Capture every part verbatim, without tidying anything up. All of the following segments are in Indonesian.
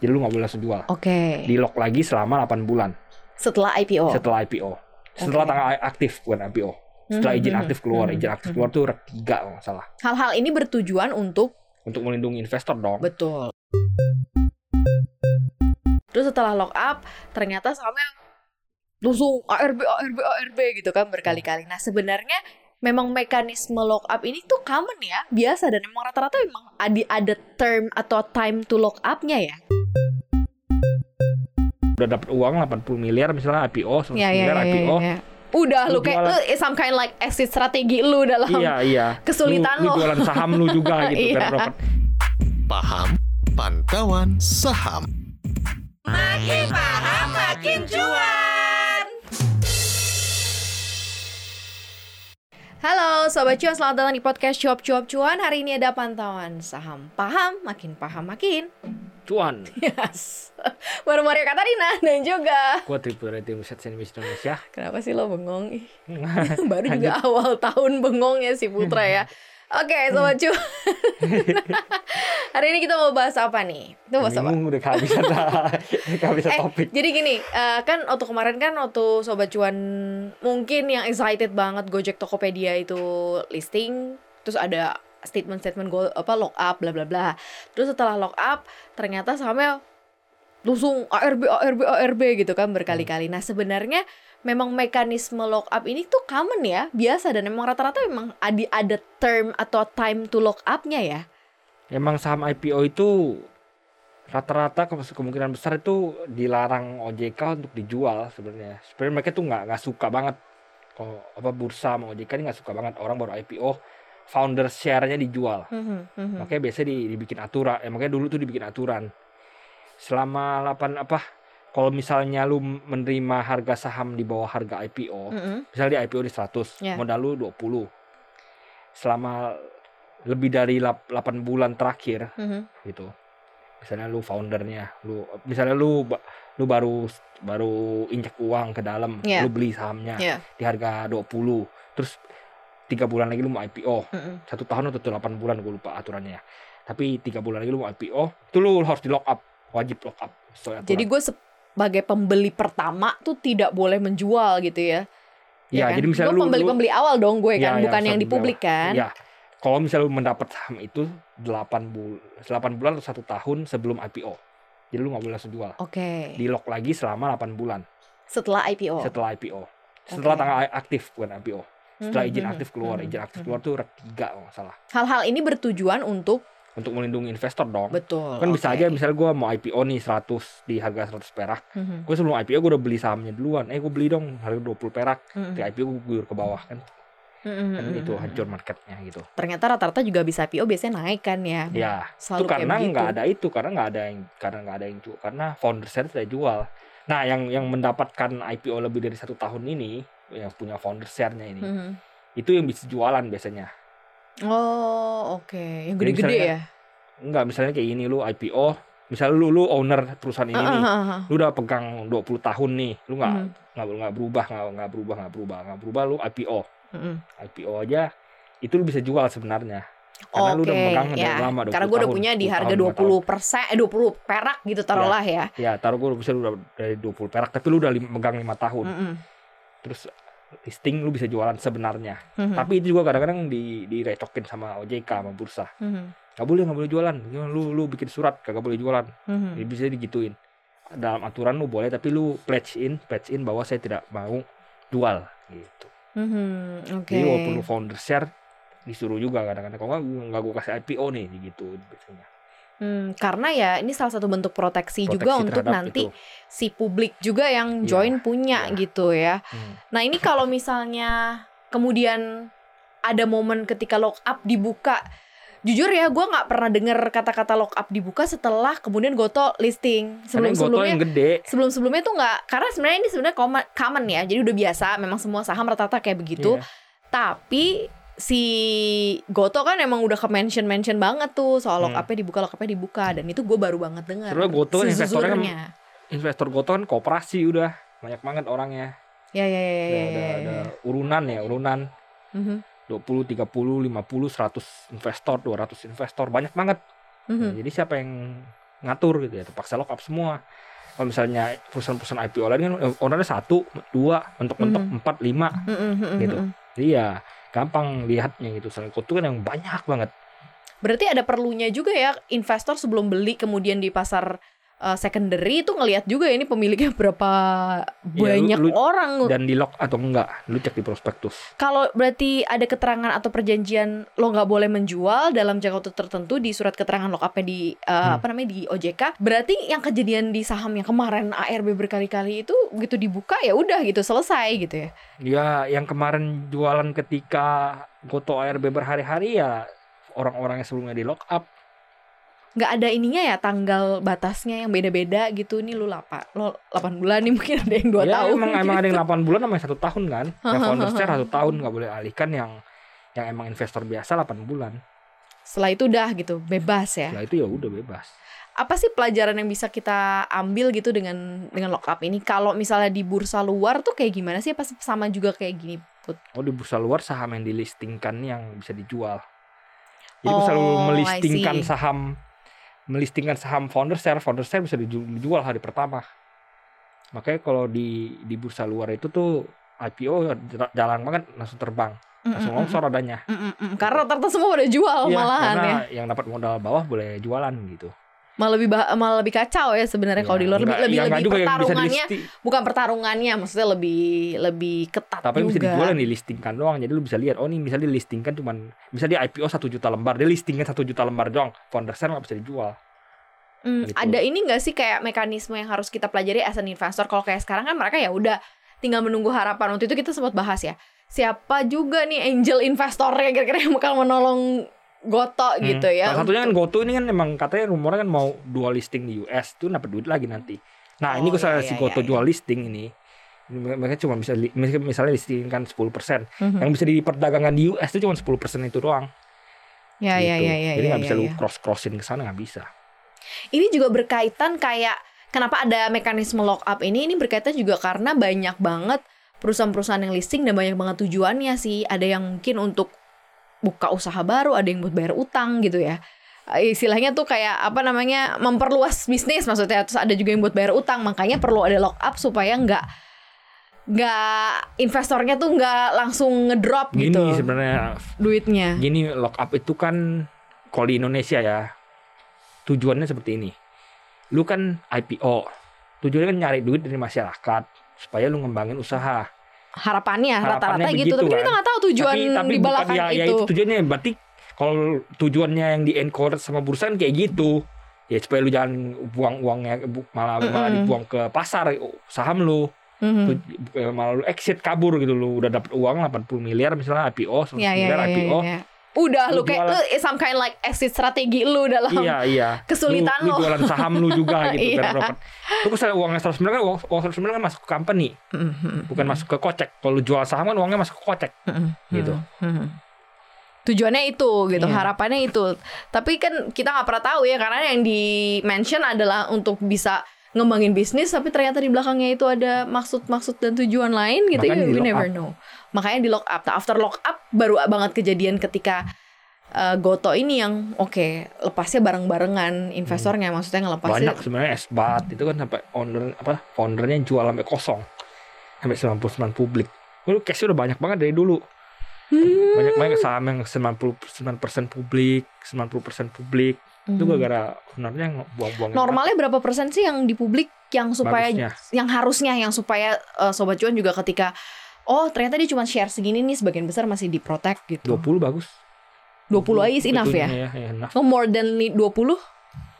Jadi lu nggak boleh langsung jual. Oke. Okay. Di lock lagi selama delapan bulan. Setelah I P O. Setelah I P O. Setelah okay. tanggal aktif bukan I P O. Setelah mm-hmm. izin aktif keluar, mm-hmm. izin aktif keluar tuh R tiga kalau nggak salah. Hal-hal ini bertujuan untuk untuk melindungi investor dong. Betul. Terus setelah lock up, ternyata sahamnya langsung A R B, A R B, A R B gitu kan berkali-kali. Nah sebenarnya memang mekanisme lock up ini tuh common ya, biasa, dan memang rata-rata memang ada term atau time to lock up-nya ya. Udah dapat uang delapan puluh miliar misalnya I P O, seratus ya, miliar ya, I P O. Ya, ya. Udah lu, lu kayak jualan, some kind like exit strategi lu dalam iya, iya. kesulitan lu. Lu, lu jualan saham lu juga gitu kan. Iya. Paham Pantauan Saham. Makin paham, makin cuan. Halo Sobat Cuan, selamat datang di podcast Cuap Cuap Cuan. Hari ini ada pantauan saham. Paham, makin paham, makin cuan. Yes. Baru Maria Katarina dan juga gua Triple Rating Riset Senimis Indonesia. Kenapa sih lo bengong? Baru juga awal tahun bengongnya si Putra ya. Oke, okay, Sobat Cuan. Hari ini kita mau bahas apa nih? Kita bahas apa? Bingung, udah kehabisan, kehabisan eh, topik. Jadi gini, uh, kan waktu kemarin kan waktu Sobat Cuan mungkin yang excited banget Gojek Tokopedia itu listing, terus ada statement-statement go, apa lock up bla bla bla. Terus setelah lock up, ternyata sahamnya langsung A R B, A R B, A R B gitu kan berkali-kali. Nah, sebenarnya memang mekanisme lock up ini tuh common ya, biasa, dan memang rata-rata memang ada, ada term atau time to lock up-nya ya. Emang saham I P O itu rata-rata kemungkinan besar itu dilarang O J K untuk dijual sebenarnya. Sebenarnya mereka tuh nggak nggak suka banget kalau apa bursa sama O J K ini nggak suka banget orang baru I P O founder share-nya dijual. Mm-hmm, mm-hmm. Makanya biasanya dibikin aturan. Eh, makanya dulu tuh dibikin aturan selama delapan apa. Kalau misalnya lu menerima harga saham di bawah harga I P O, mm-hmm. misalnya di I P O di seratus, yeah. modal lu dua puluh. Selama lebih dari delapan bulan terakhir, mm-hmm. gitu. Misalnya lu foundernya, lu misalnya lu lu baru baru injek uang ke dalam, yeah. lu beli sahamnya yeah. di harga dua puluh. Terus tiga bulan lagi lu mau I P O. Mm-hmm. satu tahun atau delapan bulan gue lupa aturannya. Tapi tiga bulan lagi lu mau I P O, itu lu harus di lock up, wajib lock up. Jadi gue se- sebagai pembeli pertama tuh tidak boleh menjual gitu ya. Iya, ya kan? Jadi misalnya gue pembeli-pembeli awal dong gue kan, ya, bukan ya, yang di publik kan. Iya. Kalau misalnya lu mendapat saham itu delapan bulan atau satu tahun sebelum I P O. Jadi lu enggak boleh langsung jual. Oke. Okay. Di lock lagi selama delapan bulan. Setelah I P O. Setelah I P O. Setelah okay. tanggal aktif bukan I P O. Setelah mm-hmm. izin aktif keluar, mm-hmm. izin aktif keluar tuh R tiga kalau enggak salah. Hal-hal ini bertujuan untuk Untuk melindungi investor dong. Betul. Kan okay. bisa aja misalnya gue mau I P O nih seratus di harga seratus perak. Mm-hmm. Gue sebelum I P O gue udah beli sahamnya duluan. Eh gue beli dong harga dua puluh perak. Mm-hmm. Di I P O gue guyur ke bawah kan. Mm-hmm. Kan itu hancur marketnya gitu. Ternyata rata-rata juga bisa I P O biasanya naik kan ya. Iya. Selalu itu karena nggak ada itu. Karena nggak ada yang karena nggak ada yang jual. Karena founder share tidak jual. Nah yang yang mendapatkan I P O lebih dari satu tahun ini yang punya founder share-nya ini, mm-hmm. itu yang bisa jualan biasanya. Oh oke okay. Yang gede-gede misalnya, ya? Enggak, misalnya kayak ini lu I P O. Misalnya lu, lu owner perusahaan ini uh, nih uh, uh, uh. Lu udah pegang dua puluh tahun nih. Lu gak, uh-huh. gak, gak berubah gak, gak berubah gak berubah gak berubah lu I P O uh-huh. I P O aja. Itu lu bisa jual sebenarnya. Karena okay. lu udah pegang ya. Lama dua puluh tahun. Karena gue udah punya di harga dua puluh perak gitu taruhlah ya. Ya, ya taruh gue bisa udah dari dua puluh perak. Tapi lu udah pegang lima tahun uh-huh. Terus listing lu bisa jualan sebenarnya, mm-hmm. tapi itu juga kadang-kadang di direcokin sama O J K sama bursa, mm-hmm. gak boleh gak boleh jualan, lu lu bikin surat gak boleh jualan, mm-hmm. jadi bisa digituin. Dalam aturan lu boleh tapi lu pledge in, pledge in bahwa saya tidak mau jual gitu. Mm-hmm. Okay. Jadi walaupun lu founder share disuruh juga kadang-kadang kalau nggak gue kasih I P O nih gitu biasanya. Hmm, karena ya ini salah satu bentuk proteksi, proteksi juga untuk nanti itu. Si publik juga yang join yeah, punya yeah. gitu ya. Hmm. Nah ini kalau misalnya kemudian ada momen ketika lock up dibuka, jujur ya gue nggak pernah dengar kata-kata lock up dibuka setelah kemudian GoTo listing. Sebelum-sebelumnya sebelum-sebelumnya tuh nggak, karena sebenarnya ini sebenarnya common ya, jadi udah biasa. Memang semua saham rata-rata kayak begitu. Yeah. Tapi si GoTo kan emang udah ke mention-mention banget tuh soal lock up-nya dibuka, lock up-nya dibuka, dan itu gue baru banget dengar. Terus GoTo investornya kan, investor GoTo kan koperasi udah banyak banget orangnya. Ya ya ya. Ada ya, ya, ya. urunan ya urunan. Mm-hmm. dua puluh, tiga puluh, lima puluh, seratus investor, dua ratus investor, banyak banget. Mm-hmm. Nah, jadi siapa yang ngatur gitu ya, terpaksa lock up semua. Kalau misalnya perusahaan-perusahaan I P O lain kan orangnya satu, dua, mentok-mentok mm-hmm. empat, lima mm-hmm. gitu. Jadi ya gampang lihatnya gitu. Selain Goto kan yang banyak banget. Berarti ada perlunya juga ya investor sebelum beli kemudian di pasar uh, secondary itu ngelihat juga ya, ini pemiliknya berapa banyak ya, lu, lu, orang dan di lock atau enggak. Lu cek di prospektus. Kalau berarti ada keterangan atau perjanjian lo nggak boleh menjual dalam jangka waktu tertentu di surat keterangan lock up-nya di uh, hmm. apa namanya di O J K. Berarti yang kejadian di saham yang kemarin A R B berkali-kali itu begitu dibuka ya udah gitu selesai gitu ya. Ya yang kemarin jualan ketika Goto A R B berhari-hari ya orang-orang yang sebelumnya di lock up. Nggak ada ininya ya, tanggal batasnya yang beda-beda gitu. Nih lu delapan bulan nih, mungkin ada yang dua ya, tahun. Emang, gitu. Emang ada yang delapan bulan sama yang satu tahun kan. Yang founder share satu tahun nggak boleh alihkan, yang yang emang investor biasa delapan bulan. Setelah itu udah gitu, bebas ya. Setelah itu ya udah bebas. Apa sih pelajaran yang bisa kita ambil gitu dengan dengan lock up ini? Kalau misalnya di bursa luar tuh kayak gimana sih? Apa sama juga kayak gini, Put? Oh, di bursa luar saham yang dilistingkan yang bisa dijual. Jadi oh, selalu melistingkan saham, melistingkan saham founder share, founder share bisa dijual hari pertama. Makanya kalau di di bursa luar itu tuh I P O jalan banget, langsung terbang, mm-mm, langsung longsor adanya. Gitu. Karena ternyata semua udah jual ya, malahan ya. Yang dapat modal bawah boleh jualan gitu. Malah lebih bah- malah lebih kacau ya sebenarnya ya, kalau di luar enggak, lebih lebih pertarungannya bukan pertarungannya maksudnya lebih lebih ketat. Tapi juga. Tapi bisa dijual yang dilistingkan doang. Jadi lu bisa lihat oh ini misalnya dilistingkan cuman misalnya di I P O satu juta lembar, dia listingnya satu juta lembar doang. Founder share enggak bisa dijual. Hmm, gitu. Ada ini enggak sih kayak mekanisme yang harus kita pelajari as an investor? Kalau kayak sekarang kan mereka ya udah tinggal menunggu harapan. Waktu itu kita sempat bahas ya. Siapa juga nih angel investornya kira-kira yang bakal menolong Goto hmm. gitu ya. Salah satunya kan Goto ini kan emang katanya rumornya kan mau dual listing di U S, tuh dapat duit lagi nanti. Nah, oh, ini kesalahan iya, si Goto iya, dual iya. listing ini. Mereka cuma bisa misalnya listingkan sepuluh persen. Mm-hmm. Yang bisa diperdagangkan di U S itu cuma sepuluh persen itu doang. Ya gitu. ya ya ya. Jadi enggak ya, bisa ya, lu ya. cross-crossin ke sana, enggak bisa. Ini juga berkaitan kayak kenapa ada mekanisme lock up ini? Ini berkaitan juga karena banyak banget perusahaan-perusahaan yang listing dan banyak banget tujuannya sih. Ada yang mungkin untuk buka usaha baru, ada yang buat bayar utang gitu ya. Istilahnya tuh kayak apa namanya, memperluas bisnis maksudnya. Terus ada juga yang buat bayar utang. Makanya perlu ada lock up supaya nggak nggak investornya tuh nggak langsung ngedrop gini gitu. Gini sebenarnya duitnya. Gini lock up itu kan kalau di Indonesia ya tujuannya seperti ini. Lu kan I P O. Tujuannya kan nyari duit dari masyarakat supaya lu ngembangin usaha. Harapannya, harapannya rata-rata begitu, gitu tapi kan? Kita nggak tahu tujuan tapi, tapi dibalakan ya, itu. Ya itu tujuannya, berarti kalau tujuannya yang di encourage sama bursa kan kayak gitu, ya supaya lu jangan buang uangnya malah mm-hmm. malah dibuang ke pasar saham lu, mm-hmm. tuj- malah lu exit kabur gitu, lu udah dapat uang delapan puluh miliar misalnya I P O, seratus yeah, miliar yeah, I P O. Yeah, yeah. Udah lu, lu kayak jualan, lu some kind like exit strategi lu dalam iya, iya. kesulitan lu, lu. Lu jualan saham lu juga gitu iya. kan. Lu kesel uangnya seratus miliar kan, uang seratus miliar kan masuk ke company. Mm-hmm. Bukan masuk ke Gojek. Kalau lu jual saham kan uangnya masuk ke Gojek. Mm-hmm. Gitu. Mm-hmm. Tujuannya itu gitu, yeah. harapannya itu. Tapi kan kita enggak pernah tahu ya karena yang di-mention adalah untuk bisa ngembangin bisnis tapi ternyata di belakangnya itu ada maksud-maksud dan tujuan lain gitu. Makanya ya we never up. know. Makanya di lock up. Nah, after lock up baru banget kejadian ketika uh, Goto ini yang oke, okay, lepasnya bareng-barengan investornya hmm. maksudnya ngelepasnya. Banyak sebenarnya S B A T itu kan sampai owner apa foundernya jual sampai kosong. Sampai sembilan puluh sembilan publik. Lu cashnya udah banyak banget dari dulu. Hmm. Banyak banget saham yang sembilan puluh sembilan persen publik, sembilan puluh persen publik. Itu gara-gara sebenarnya buang-buang. Normalnya berapa persen sih yang di publik yang supaya bagusnya, yang harusnya yang supaya uh, sobat cuan juga ketika oh ternyata dia cuma share segini nih, sebagian besar masih di protect gitu. dua puluh bagus. dua puluh aja is enough ya. ya, ya enough. No more than dua puluh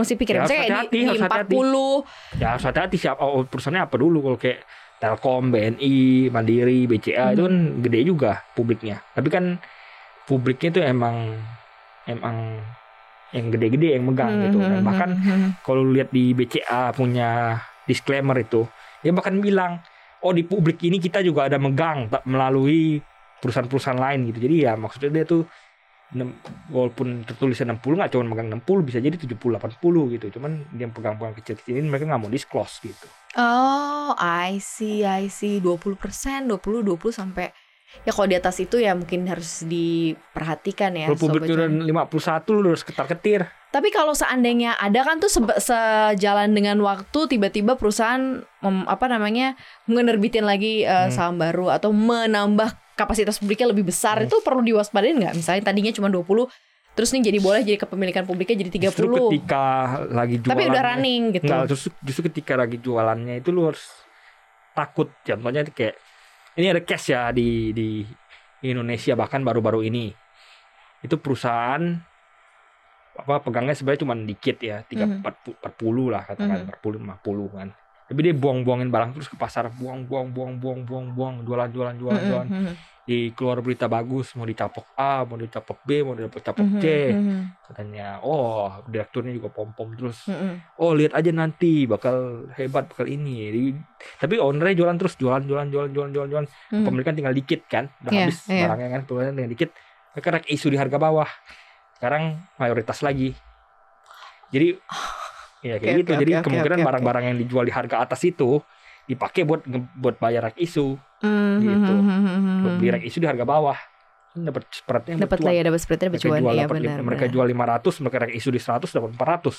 masih pikirin ya, saya ini empat puluh. Hati-hati. Ya harus hati-hati siapa oh, perusahaannya apa dulu kalau kayak Telkom, B N I, Mandiri, B C A hmm. itu kan gede juga publiknya. Tapi kan publiknya itu emang emang yang gede-gede yang megang hmm, gitu dan bahkan hmm, hmm. kalau lu lihat di B C A punya disclaimer itu dia bahkan bilang oh di publik ini kita juga ada megang melalui perusahaan-perusahaan lain gitu. Jadi ya maksudnya dia tuh walaupun tertulisnya enam puluh nggak cuma megang enam puluh, bisa jadi tujuh puluh delapan puluh gitu, cuman dia pegang-pegang kecil-kecil ini mereka nggak mau disclose gitu. Oh I see I see dua puluh persen dua puluh dua puluh sampai ya kalau di atas itu ya mungkin harus diperhatikan ya. Kalau publik udah lima puluh satu lu harus ketar-ketir. Tapi kalau seandainya ada kan tuh sebe- sejalan dengan waktu tiba-tiba perusahaan mem- apa namanya menerbitin lagi uh, saham hmm. baru atau menambah kapasitas publiknya lebih besar, hmm. itu perlu diwaspadain nggak? Misalnya tadinya cuma dua puluh terus nih jadi boleh jadi kepemilikan publiknya jadi tiga puluh. Justru ketika lagi jualannya, tapi udah running gitu. Nah, justru, justru ketika lagi jualannya itu lu harus takut. Contohnya kayak ini ada case ya di di Indonesia bahkan baru-baru ini. Itu perusahaan apa pegangnya sebenarnya cuma dikit ya, tiga per puluh lah katakan, per puluh lima puluh kan. Tapi dia buang-buangin barang terus ke pasar, buang-buang-buang-buang-buang-buang, jualan-jualan-jualan-jualan. Mm-hmm. Di keluar berita bagus, mau dicapok A, mau dicapok B, mau dicapok C, mm-hmm. katanya, oh direkturnya juga pom-pom terus, mm-hmm. oh lihat aja nanti bakal hebat bakal ini. Jadi, tapi ownernya jualan terus, jualan-jualan-jualan-jualan-jualan, mm-hmm. pemilikan tinggal dikit kan, udah yeah, habis yeah. barangnya kan, pemilikan tinggal dikit, mereka naik isu di harga bawah, sekarang mayoritas lagi, jadi ya kayak okay, gitu, okay, jadi okay, kemungkinan okay, okay, barang-barang okay. yang dijual di harga atas itu dipakai buat buat bayar rak isu. Mm-hmm. Gitu. Mm-hmm. Beli rak isu di harga bawah. Dapat spreadnya dapat cuan. Ya, dapat spreadnya dapat cuan. Iya benar. Mereka jual lima ratus, mereka rak isu di seratus dapat empat ratus.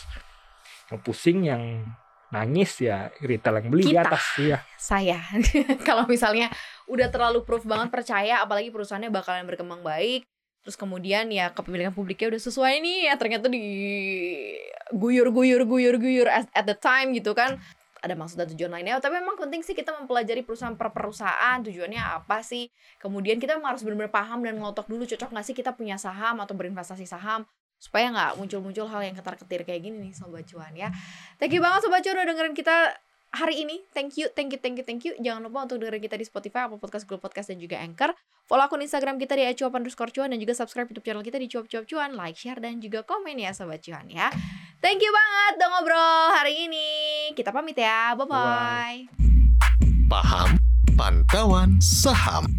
Yang pusing yang nangis ya retail yang beli Kita, di atas ya. Saya. Kalau misalnya udah terlalu proof banget percaya apalagi perusahaannya bakalan berkembang baik, terus kemudian ya kepemilikan publiknya udah sesuai nih ya ternyata di guyur-guyur-guyur-guyur at the time gitu kan. Ada maksud dan tujuan lainnya, tapi memang penting sih kita mempelajari perusahaan per perusahaan, tujuannya apa sih, kemudian kita memang harus benar-benar paham dan ngotok dulu cocok nggak sih kita punya saham atau berinvestasi saham supaya nggak muncul-muncul hal yang ketar-ketir kayak gini nih Sobat Cuan ya. Thank you banget Sobat Cuan udah dengerin kita hari ini, thank you, thank you, thank you, thank you. Jangan lupa untuk dengerin kita di Spotify, Apple Podcast, Google Podcast, dan juga Anchor. Follow akun Instagram kita di et cuap underscore cuan dan juga subscribe YouTube channel kita di cuap-cuap cuan. Like, share, dan juga komen ya Sobat Cuan ya. Thank you banget udah ngobrol hari ini. Kita pamit ya, bye-bye. Paham Pantauan Saham.